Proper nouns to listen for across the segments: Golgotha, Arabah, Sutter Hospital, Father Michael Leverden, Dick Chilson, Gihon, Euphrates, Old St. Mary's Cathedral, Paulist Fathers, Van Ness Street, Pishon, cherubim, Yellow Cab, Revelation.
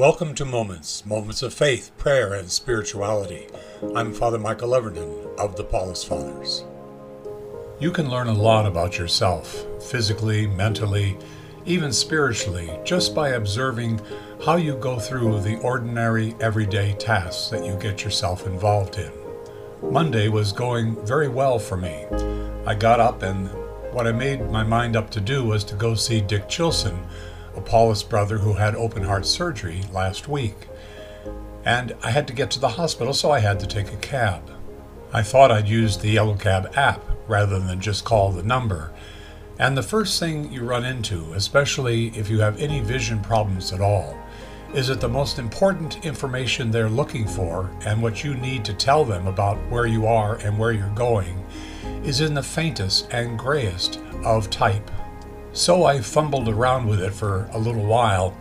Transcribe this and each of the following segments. Welcome to Moments of Faith, Prayer, and Spirituality. I'm Father Michael Leverden of the Paulist Fathers. You can learn a lot about yourself, physically, mentally, even spiritually, just by observing how you go through the ordinary, everyday tasks that you get yourself involved in. Monday was going very well for me. I got up, and what I made my mind up to do was to go see Dick Chilson, a Paulist brother who had open heart surgery last week. And I had to get to the hospital, so I had to take a cab. I thought I'd use the Yellow Cab app rather than just call the number. And the first thing you run into, especially if you have any vision problems at all, is that the most important information they're looking for and what you need to tell them about where you are and where you're going is in the faintest and grayest of type. So I fumbled around with it for a little while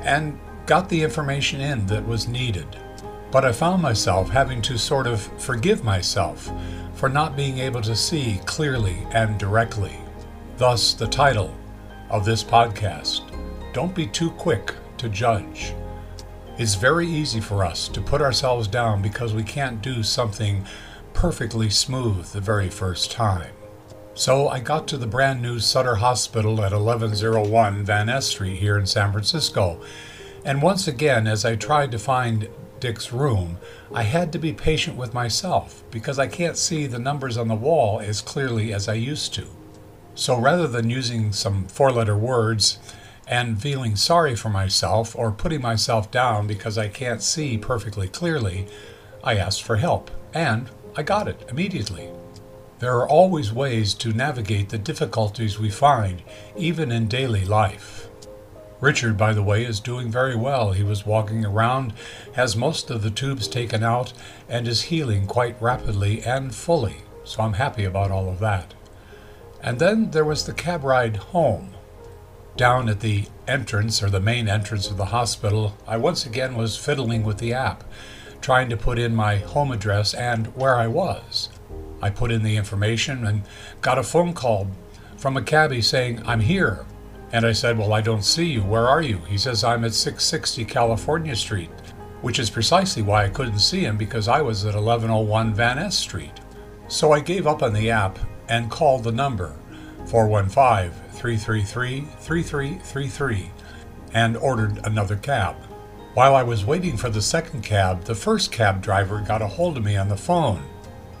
and got the information in that was needed. But I found myself having to sort of forgive myself for not being able to see clearly and directly. Thus the title of this podcast, Don't Be Too Quick to Judge. It's very easy for us to put ourselves down because we can't do something perfectly smooth the very first time. So I got to the brand new Sutter Hospital at 1101 Van Ness Street here in San Francisco, and once again, as I tried to find Dick's room, I had to be patient with myself because I can't see the numbers on the wall as clearly as I used to. So rather than using some four-letter words and feeling sorry for myself or putting myself down because I can't see perfectly clearly, I asked for help, and I got it immediately. There are always ways to navigate the difficulties we find, even in daily life. Richard, by the way, is doing very well. He was walking around, has most of the tubes taken out, and is healing quite rapidly and fully, so I'm happy about all of that. And then there was the cab ride home. Down at the entrance, or the main entrance of the hospital, I once again was fiddling with the app, trying to put in my home address and where I was. I put in the information and got a phone call from a cabbie saying, "I'm here." And I said, "Well, I don't see you. Where are you?" He says, "I'm at 660 California Street," which is precisely why I couldn't see him, because I was at 1101 Van Ness Street. So I gave up on the app and called the number 415-333-3333 and ordered another cab. While I was waiting for the second cab, the first cab driver got a hold of me on the phone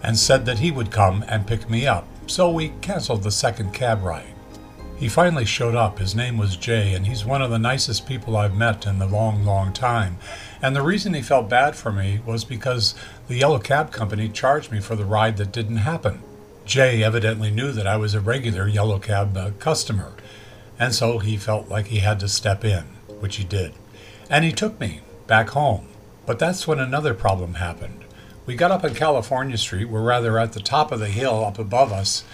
and said that he would come and pick me up, so we canceled the second cab ride. He finally showed up. His name was Jay, and he's one of the nicest people I've met in a long, long time. And the reason he felt bad for me was because the Yellow Cab Company charged me for the ride that didn't happen. Jay evidently knew that I was a regular Yellow Cab customer, and so he felt like he had to step in, which he did. And he took me back home. But that's when another problem happened. We got up on California Street, we're rather at the top of the hill up above us,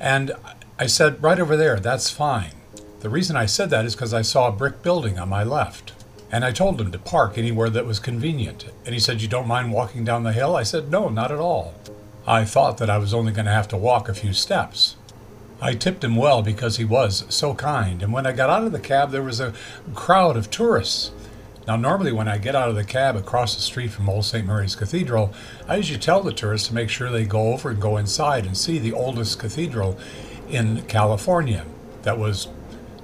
and I said, "Right over there, that's fine." The reason I said that is because I saw a brick building on my left, and I told him to park anywhere that was convenient. And he said, "You don't mind walking down the hill?" I said, "No, not at all." I thought that I was only going to have to walk a few steps. I tipped him well because he was so kind, and when I got out of the cab, there was a crowd of tourists. Now, normally when I get out of the cab across the street from Old St. Mary's Cathedral, I usually tell the tourists to make sure they go over and go inside and see the oldest cathedral in California that was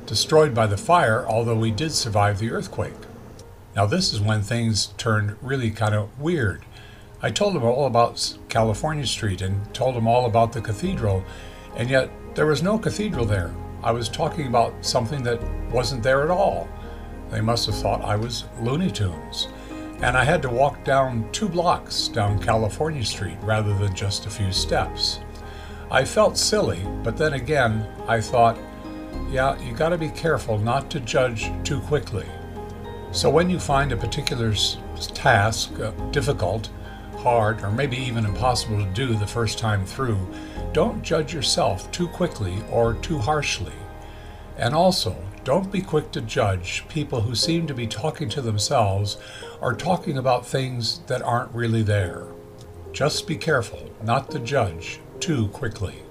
destroyed by the fire, although we did survive the earthquake. Now, this is when things turned really kind of weird. I told them all about California Street and told them all about the cathedral, and yet there was no cathedral there. I was talking about something that wasn't there at all. They must have thought I was Looney Tunes. And I had to walk down 2 blocks down California Street rather than just a few steps. I felt silly, but then again, I thought, yeah, you gotta be careful not to judge too quickly. So when you find a particular task difficult, hard, or maybe even impossible to do the first time through, don't judge yourself too quickly or too harshly. And also, don't be quick to judge people who seem to be talking to themselves or talking about things that aren't really there. Just be careful not to judge too quickly.